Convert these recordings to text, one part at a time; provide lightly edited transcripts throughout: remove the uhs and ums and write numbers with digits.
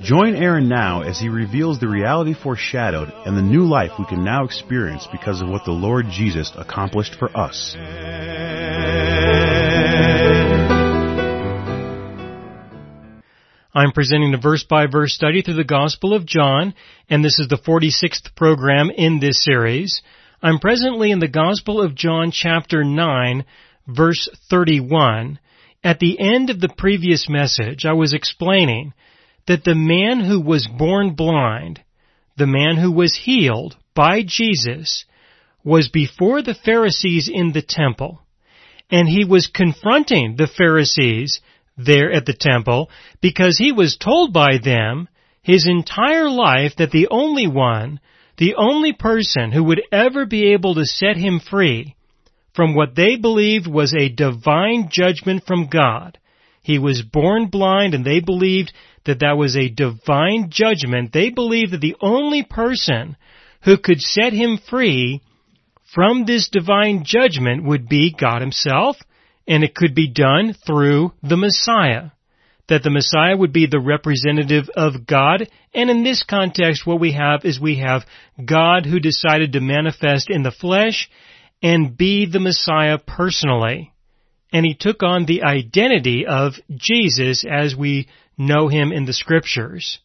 Join Aaron now as he reveals the reality foreshadowed and the new life we can now experience because of what the Lord Jesus accomplished for us. I'm presenting a verse-by-verse study through the Gospel of John, and this is the 46th program in this series. I'm presently in the Gospel of John chapter 9, verse 31. At the end of the previous message, I was explaining that the man who was born blind, the man who was healed by Jesus, was before the Pharisees in the temple, and he was confronting the Pharisees there at the temple because he was told by them his entire life that the only one, the only person who would ever be able to set him free from what they believed was a divine judgment from God. He was born blind, and they believed that was a divine judgment. They believed that the only person who could set him free from this divine judgment would be God himself, and it could be done through the Messiah, that the Messiah would be the representative of God. And in this context, what we have is we have God who decided to manifest in the flesh and be the Messiah personally. And he took on the identity of Jesus as we know him in the Scriptures.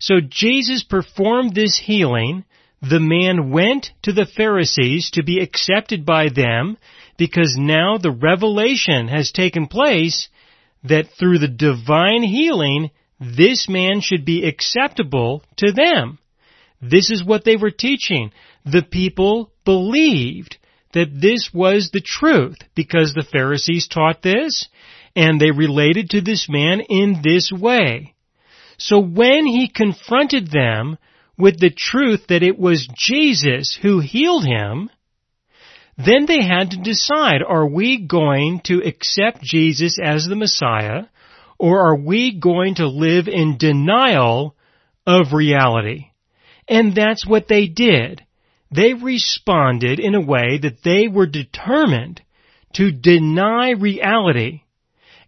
So Jesus performed this healing. The man went to the Pharisees to be accepted by them, because now the revelation has taken place that through the divine healing, this man should be acceptable to them. This is what they were teaching. The people believed that this was the truth, because the Pharisees taught this, and they related to this man in this way. So when he confronted them with the truth that it was Jesus who healed him, then they had to decide, are we going to accept Jesus as the Messiah, or are we going to live in denial of reality? And that's what they did. They responded in a way that they were determined to deny reality.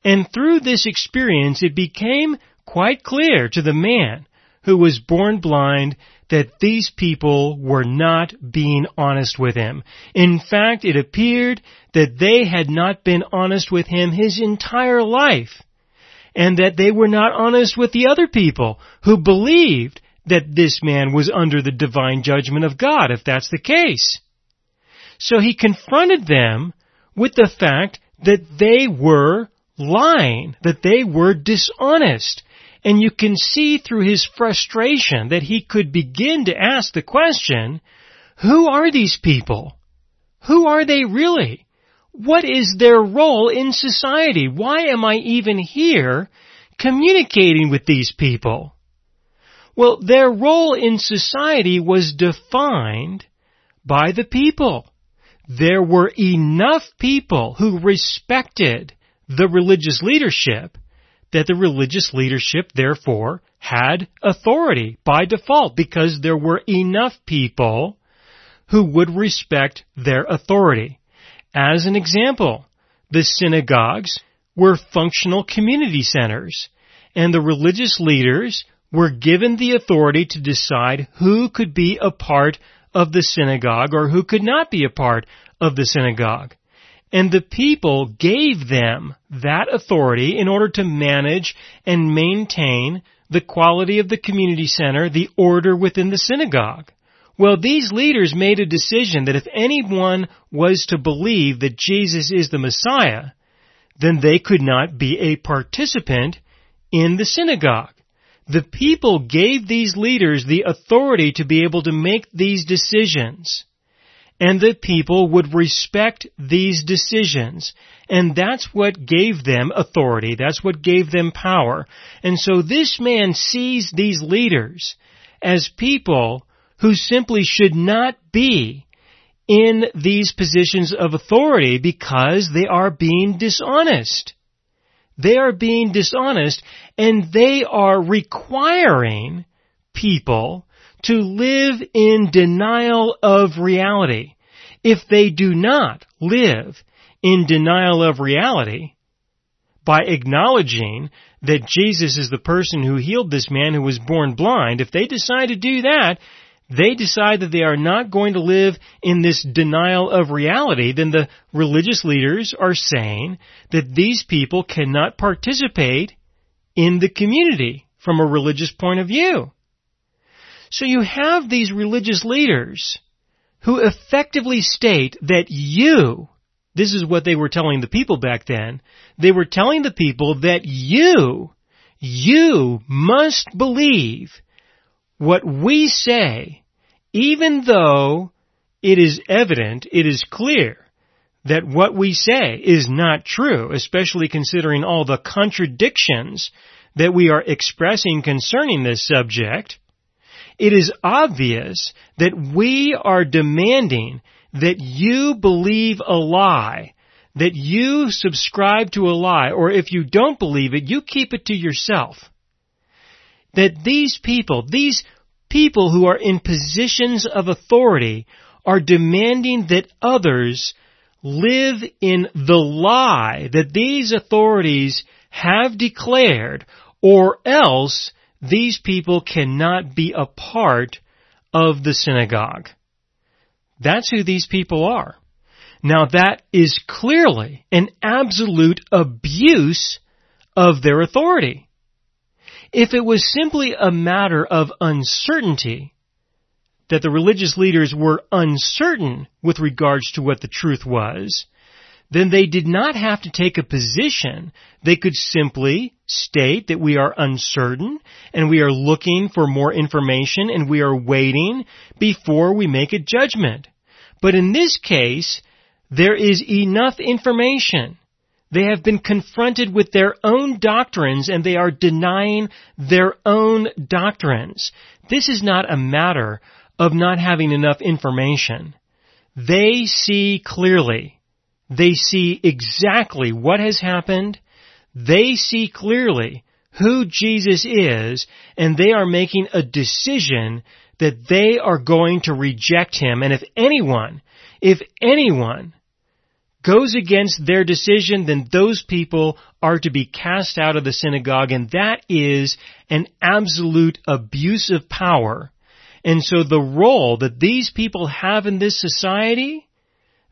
And through this experience, it became quite clear to the man who was born blind that these people were not being honest with him. In fact, it appeared that they had not been honest with him his entire life, and that they were not honest with the other people who believed that this man was under the divine judgment of God, if that's the case. So he confronted them with the fact that they were lying, that they were dishonest. And you can see through his frustration that he could begin to ask the question, who are these people? Who are they really? What is their role in society? Why am I even here communicating with these people? Well, their role in society was defined by the people. There were enough people who respected the religious leadership that the religious leadership, therefore, had authority by default, because there were enough people who would respect their authority. As an example, the synagogues were functional community centers, and the religious leaders were given the authority to decide who could be a part of the synagogue or who could not be a part of the synagogue. And the people gave them that authority in order to manage and maintain the quality of the community center, the order within the synagogue. Well, these leaders made a decision that if anyone was to believe that Jesus is the Messiah, then they could not be a participant in the synagogue. The people gave these leaders the authority to be able to make these decisions, and the people would respect these decisions, and that's what gave them authority. That's what gave them power. And so this man sees these leaders as people who simply should not be in these positions of authority because they are being dishonest. They are being dishonest, and they are requiring people to live in denial of reality. If they do not live in denial of reality, by acknowledging that Jesus is the person who healed this man who was born blind, if they decide to do that, they decide that they are not going to live in this denial of reality, then the religious leaders are saying that these people cannot participate in the community from a religious point of view. So you have these religious leaders who effectively state that this is what they were telling the people back then. They were telling the people that you must believe what we say, even though it is evident, it is clear that what we say is not true, especially considering all the contradictions that we are expressing concerning this subject. It is obvious that we are demanding that you believe a lie, that you subscribe to a lie, or if you don't believe it, you keep it to yourself. That these people who are in positions of authority are demanding that others live in the lie that these authorities have declared, or else these people cannot be a part of the synagogue. That's who these people are. Now that is clearly an absolute abuse of their authority. If it was simply a matter of uncertainty, that the religious leaders were uncertain with regards to what the truth was, then they did not have to take a position. They could simply state that we are uncertain and we are looking for more information and we are waiting before we make a judgment. But in this case, there is enough information. They have been confronted with their own doctrines and they are denying their own doctrines. This is not a matter of not having enough information. They see clearly. They see exactly what has happened. They see clearly who Jesus is, and they are making a decision that they are going to reject him. And if anyone goes against their decision, then those people are to be cast out of the synagogue, and that is an absolute abuse of power. And so the role that these people have in this society,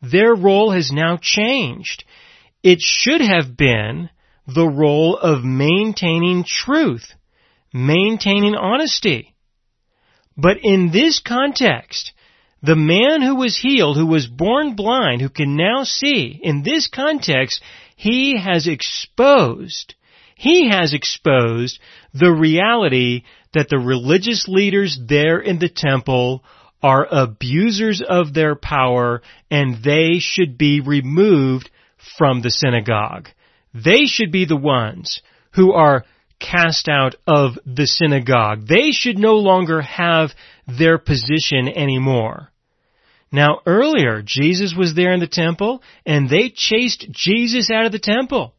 their role has now changed. It should have been the role of maintaining truth, maintaining honesty. But in this context, the man who was healed, who was born blind, who can now see, in this context, he has exposed the reality that the religious leaders there in the temple are abusers of their power, and they should be removed from the synagogue. They should be the ones who are cast out of the synagogue. They should no longer have their position anymore. Now, earlier, Jesus was there in the temple, and they chased Jesus out of the temple.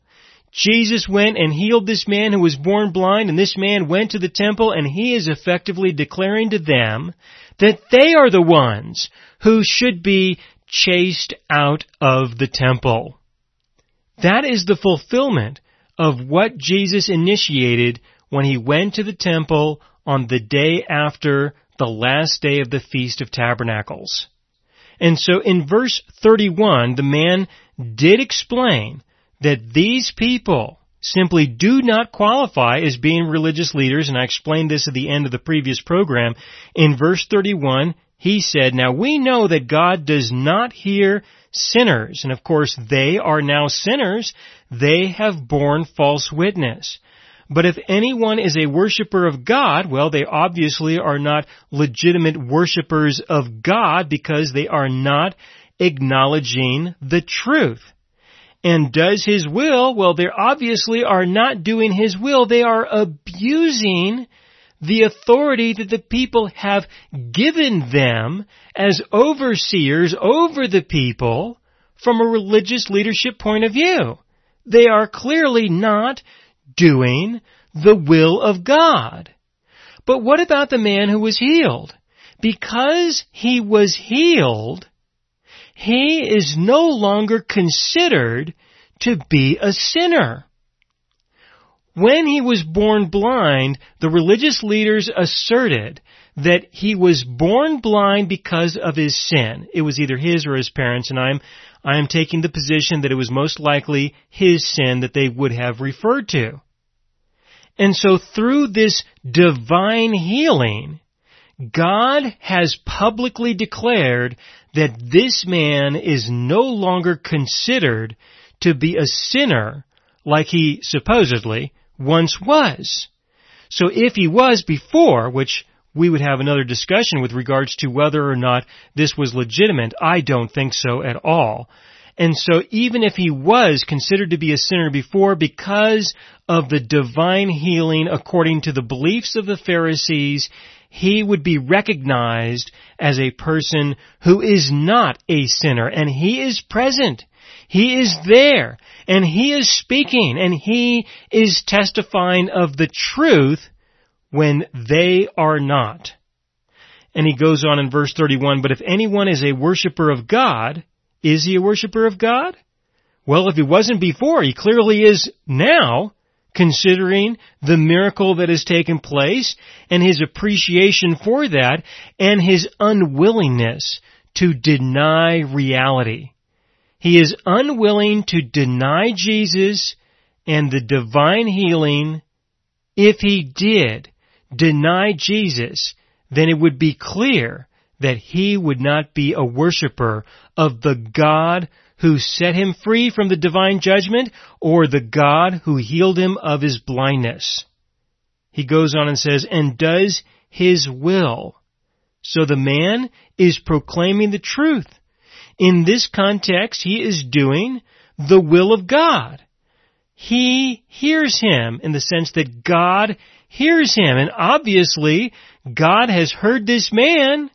Jesus went and healed this man who was born blind, and this man went to the temple, and he is effectively declaring to them that they are the ones who should be chased out of the temple. That is the fulfillment of what Jesus initiated when he went to the temple on the day after the last day of the Feast of Tabernacles. And so in verse 31, the man did explain that these people simply do not qualify as being religious leaders, and I explained this at the end of the previous program. In verse 31, he said, "Now we know that God does not hear sinners," and of course they are now sinners. They have borne false witness. "But if anyone is a worshiper of God," well, they obviously are not legitimate worshipers of God because they are not acknowledging the truth. "And does his will," well, they obviously are not doing his will. They are abusing the authority that the people have given them as overseers over the people from a religious leadership point of view. They are clearly not doing the will of God. But what about the man who was healed? Because he was healed, he is no longer considered to be a sinner. When he was born blind, the religious leaders asserted that he was born blind because of his sin. It was either his or his parents', and I am taking the position that it was most likely his sin that they would have referred to. And so through this divine healing, God has publicly declared that this man is no longer considered to be a sinner like he supposedly once was. So if he was before, which we would have another discussion with regards to whether or not this was legitimate, I don't think so at all. And so even if he was considered to be a sinner before, because of the divine healing according to the beliefs of the Pharisees, he would be recognized as a person who is not a sinner, and he is present. He is there, and he is speaking, and he is testifying of the truth when they are not. And he goes on in verse 31, but if anyone is a worshiper of God, is he a worshiper of God? Well, if he wasn't before, he clearly is now, considering the miracle that has taken place and his appreciation for that and his unwillingness to deny reality. He is unwilling to deny Jesus and the divine healing. If he did deny Jesus, then it would be clear that he would not be a worshiper of the God who set him free from the divine judgment or the God who healed him of his blindness. He goes on and says, and does his will. So the man is proclaiming the truth. In this context, he is doing the will of God. He hears him in the sense that God hears him. And obviously, God has heard this man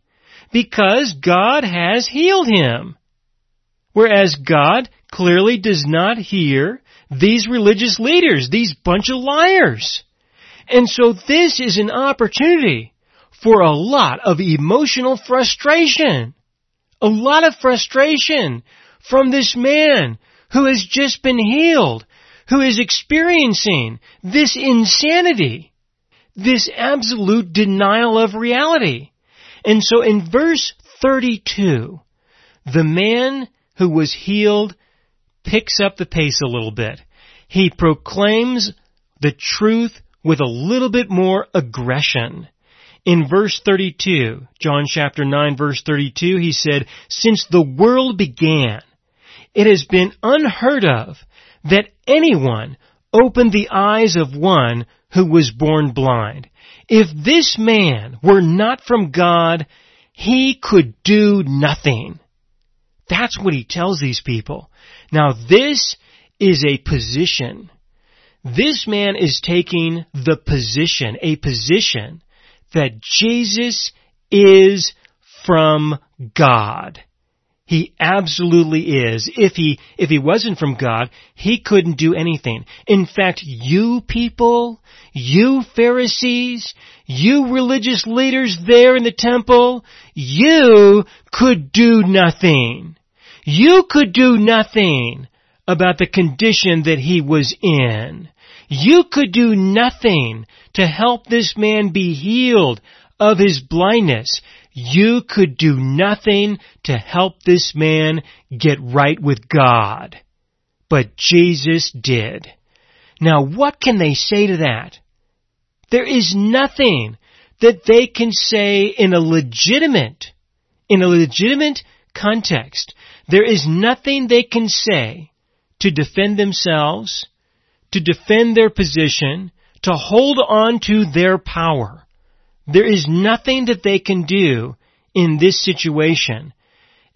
because God has healed him. Whereas God clearly does not hear these religious leaders, these bunch of liars. And so this is an opportunity for a lot of emotional frustration. A lot of frustration from this man who has just been healed, who is experiencing this insanity, this absolute denial of reality. And so in verse 32, the man who was healed picks up the pace a little bit. He proclaims the truth with a little bit more aggression. In verse 32, John chapter 9, verse 32, he said, since the world began, it has been unheard of that anyone opened the eyes of one who was born blind. If this man were not from God, he could do nothing. That's what he tells these people. Now, this is a position. This man is taking the position, a position that Jesus is from God. He absolutely is. If he wasn't from God, he couldn't do anything. In fact, you people, you Pharisees, you religious leaders there in the temple, you could do nothing. You could do nothing about the condition that he was in. You could do nothing to help this man be healed of his blindness. You could do nothing to help this man get right with God. But Jesus did. Now, what can they say to that? There is nothing that they can say in a legitimate context. There is nothing they can say to defend themselves, to defend their position, to hold on to their power. There is nothing that they can do in this situation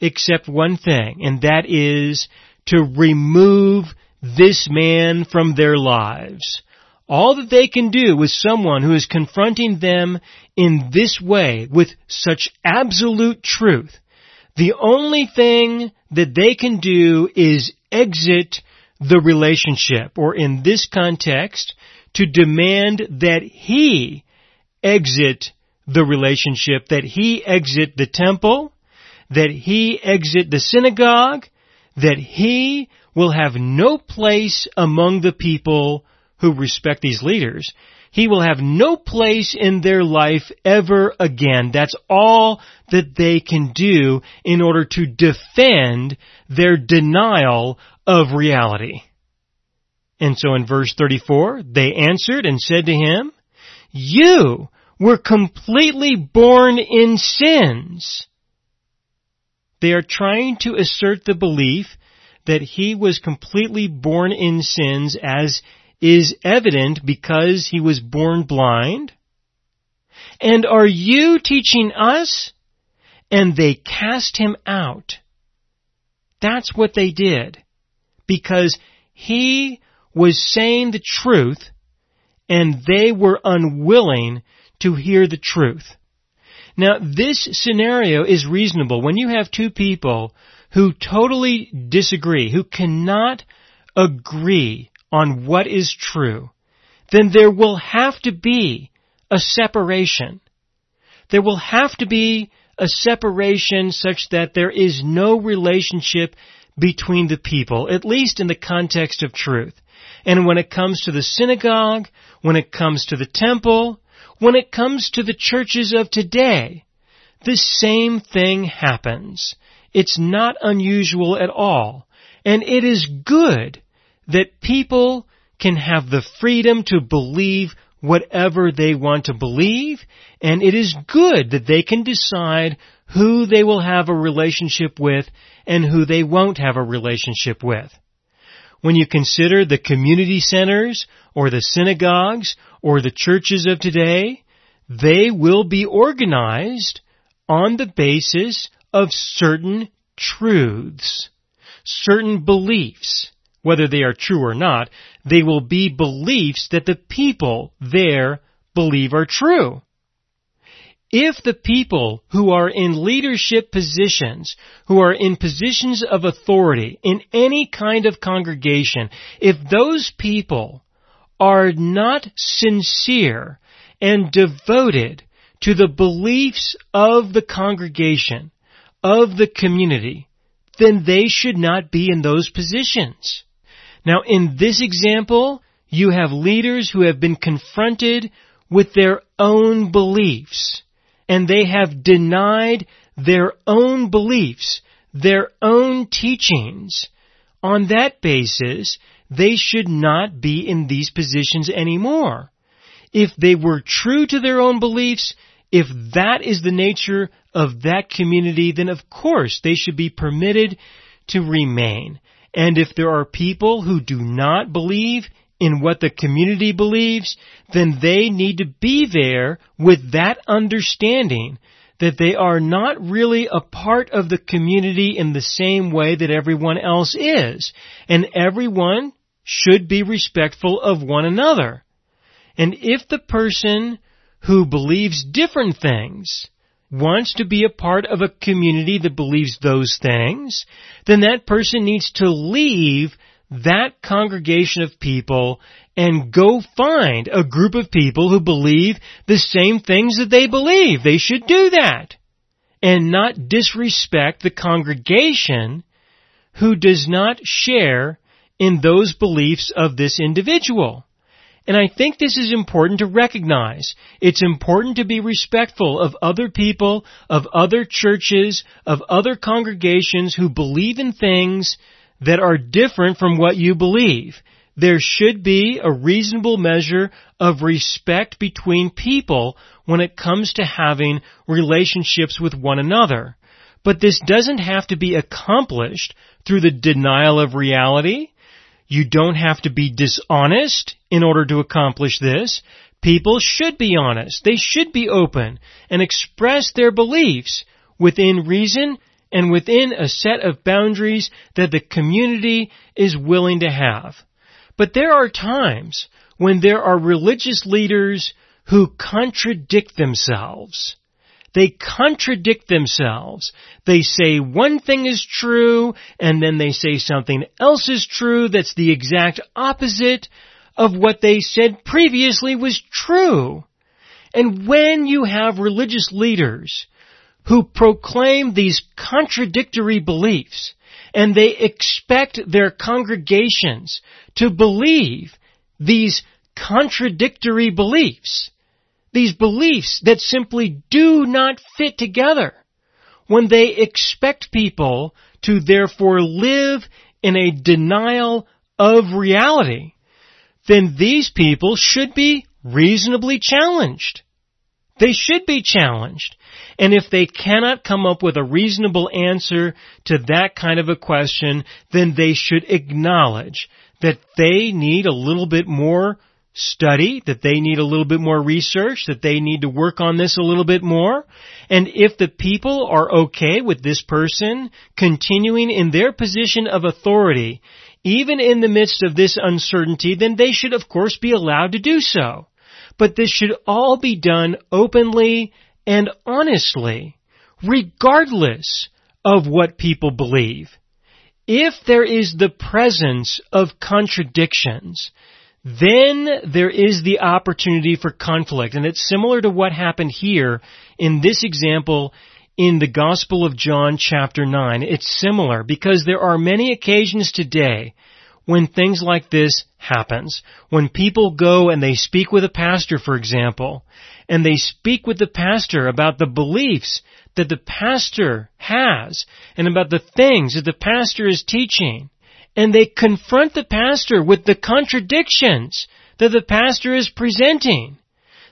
except one thing, and that is to remove this man from their lives. all that they can do with someone who is confronting them in this way with such absolute truth, the only thing that they can do is exit the relationship, or in this context, to demand that he exit the relationship, that he exit the temple, that he exit the synagogue, that he will have no place among the people who respect these leaders. He will have no place in their life ever again. That's all that they can do in order to defend their denial of reality. And so in verse 34, they answered and said to him, "You were completely born in sins." They are trying to assert the belief that he was completely born in sins, as is evident because he was born blind. "And are you teaching us?" And they cast him out. That's what they did, because he was saying the truth and they were unwilling to hear the truth. Now, this scenario is reasonable. When you have two people who totally disagree, who cannot agree on what is true, then there will have to be a separation. There will have to be a separation such that there is no relationship between the people, at least in the context of truth. And when it comes to the synagogue, when it comes to the temple, when it comes to the churches of today, the same thing happens. It's not unusual at all. And it is good that people can have the freedom to believe whatever they want to believe, and it is good that they can decide who they will have a relationship with and who they won't have a relationship with. When you consider the community centers or the synagogues or the churches of today, they will be organized on the basis of certain truths, certain beliefs. Whether they are true or not, they will be beliefs that the people there believe are true. If the people who are in leadership positions, who are in positions of authority in any kind of congregation, if those people are not sincere and devoted to the beliefs of the congregation, of the community, then they should not be in those positions. Now, in this example, you have leaders who have been confronted with their own beliefs, and they have denied their own beliefs, their own teachings. On that basis, they should not be in these positions anymore. If they were true to their own beliefs, if that is the nature of that community, then of course they should be permitted to remain. And if there are people who do not believe in what the community believes, then they need to be there with that understanding that they are not really a part of the community in the same way that everyone else is. And everyone should be respectful of one another. And if the person who believes different things wants to be a part of a community that believes those things, then that person needs to leave that congregation of people and go find a group of people who believe the same things that they believe. They should do that and not disrespect the congregation who does not share in those beliefs of this individual. And I think this is important to recognize. It's important to be respectful of other people, of other churches, of other congregations who believe in things that are different from what you believe. There should be a reasonable measure of respect between people when it comes to having relationships with one another. But this doesn't have to be accomplished through the denial of reality. You don't have to be dishonest in order to accomplish this. People should be honest. They should be open and express their beliefs within reason and within a set of boundaries that the community is willing to have. But there are times when there are religious leaders who contradict themselves. They contradict themselves. They say one thing is true, and then they say something else is true that's the exact opposite of what they said previously was true. And when you have religious leaders who proclaim these contradictory beliefs, and they expect their congregations to believe these contradictory beliefs, these beliefs that simply do not fit together, when they expect people to therefore live in a denial of reality, then these people should be reasonably challenged. They should be challenged. And if they cannot come up with a reasonable answer to that kind of a question, then they should acknowledge that they need a little bit more study, that they need a little bit more research, that they need to work on this a little bit more. And if the people are okay with this person continuing in their position of authority, even in the midst of this uncertainty, then they should, of course, be allowed to do so. But this should all be done openly and honestly, regardless of what people believe. If there is the presence of contradictions, then there is the opportunity for conflict. And it's similar to what happened here in this example in the Gospel of John chapter 9. It's similar because there are many occasions today when things like this happens, when people go and they speak with a pastor, for example, and they speak with the pastor about the beliefs that the pastor has and about the things that the pastor is teaching, and they confront the pastor with the contradictions that the pastor is presenting,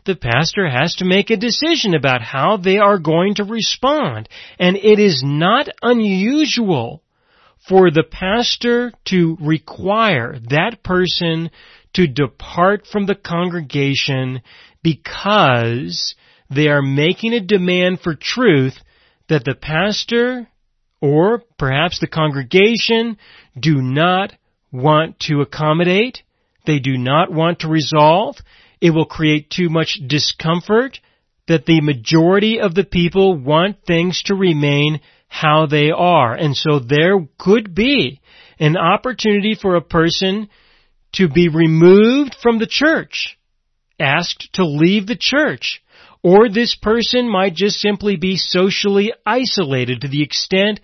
the pastor has to make a decision about how they are going to respond. And it is not unusual for the pastor to require that person to depart from the congregation because they are making a demand for truth that the pastor or perhaps the congregation do not want to accommodate. They do not want to resolve. It will create too much discomfort that the majority of the people want things to remain how they are. And so there could be an opportunity for a person to be removed from the church, asked to leave the church. Or this person might just simply be socially isolated to the extent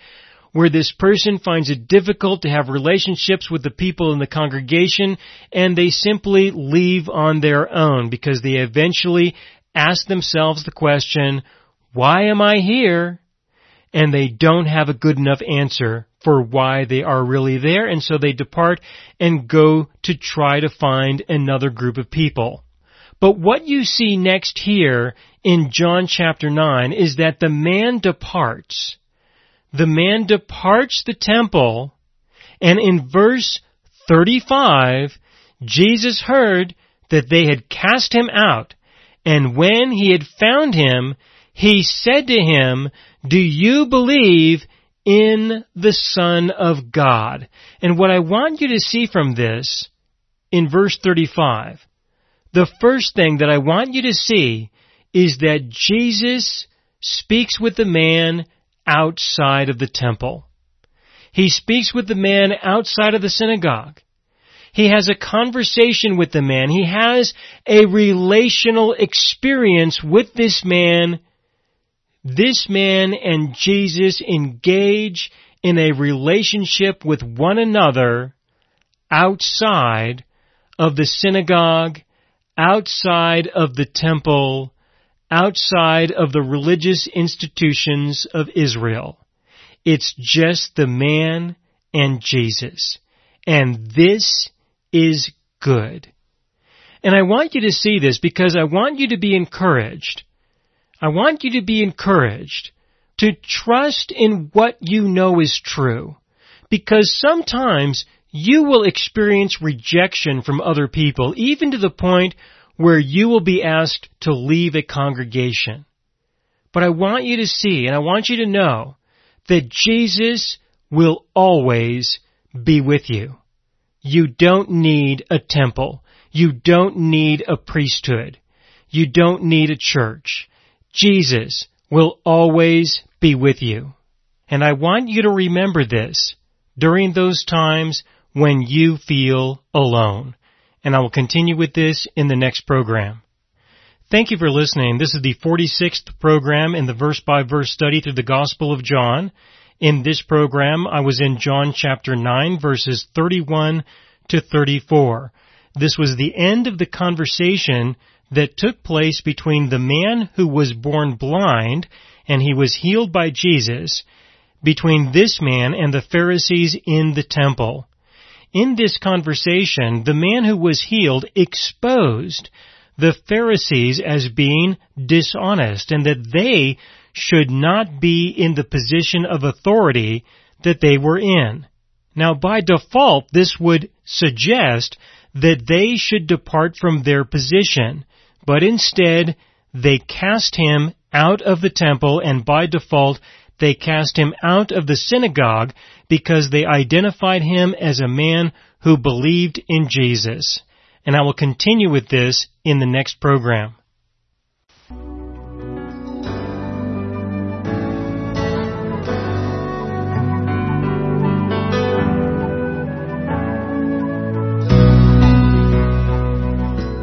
where this person finds it difficult to have relationships with the people in the congregation, and they simply leave on their own because they eventually ask themselves the question, why am I here? And they don't have a good enough answer for why they are really there, and so they depart and go to try to find another group of people. But what you see next here in John chapter 9 is that the man departs. The man departs the temple, and in verse 35, Jesus heard that they had cast him out, and when he had found him, he said to him, "Do you believe in the Son of God?" And what I want you to see from this in verse 35, the first thing that I want you to see is that Jesus speaks with the man outside of the temple. He speaks with the man outside of the synagogue. He has a conversation with the man. He has a relational experience with this man. This man and Jesus engage in a relationship with one another outside of the synagogue, outside of the temple, outside of the religious institutions of Israel. It's just the man and Jesus. And this is good. And I want you to see this because I want you to be encouraged. I want you to be encouraged to trust in what you know is true, because sometimes you will experience rejection from other people, even to the point where you will be asked to leave a congregation. But I want you to see, and I want you to know, that Jesus will always be with you. You don't need a temple. You don't need a priesthood. You don't need a church. Jesus will always be with you. And I want you to remember this during those times when you feel alone. And I will continue with this in the next program. Thank you for listening. This is the 46th program in the verse-by-verse study through the Gospel of John. In this program, I was in John chapter 9, verses 31 to 34. This was the end of the conversation that took place between the man who was born blind and he was healed by Jesus, between this man and the Pharisees in the temple. In this conversation, the man who was healed exposed the Pharisees as being dishonest and that they should not be in the position of authority that they were in. Now, by default, this would suggest that they should depart from their position, but instead they cast him out of the temple, and by default they cast him out of the synagogue because they identified him as a man who believed in Jesus. And I will continue with this in the next program.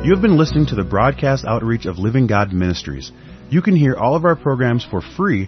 You have been listening to the broadcast outreach of Living God Ministries. You can hear all of our programs for free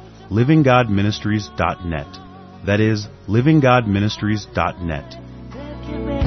LivingGodMinistries.net. That is, LivingGodMinistries.net.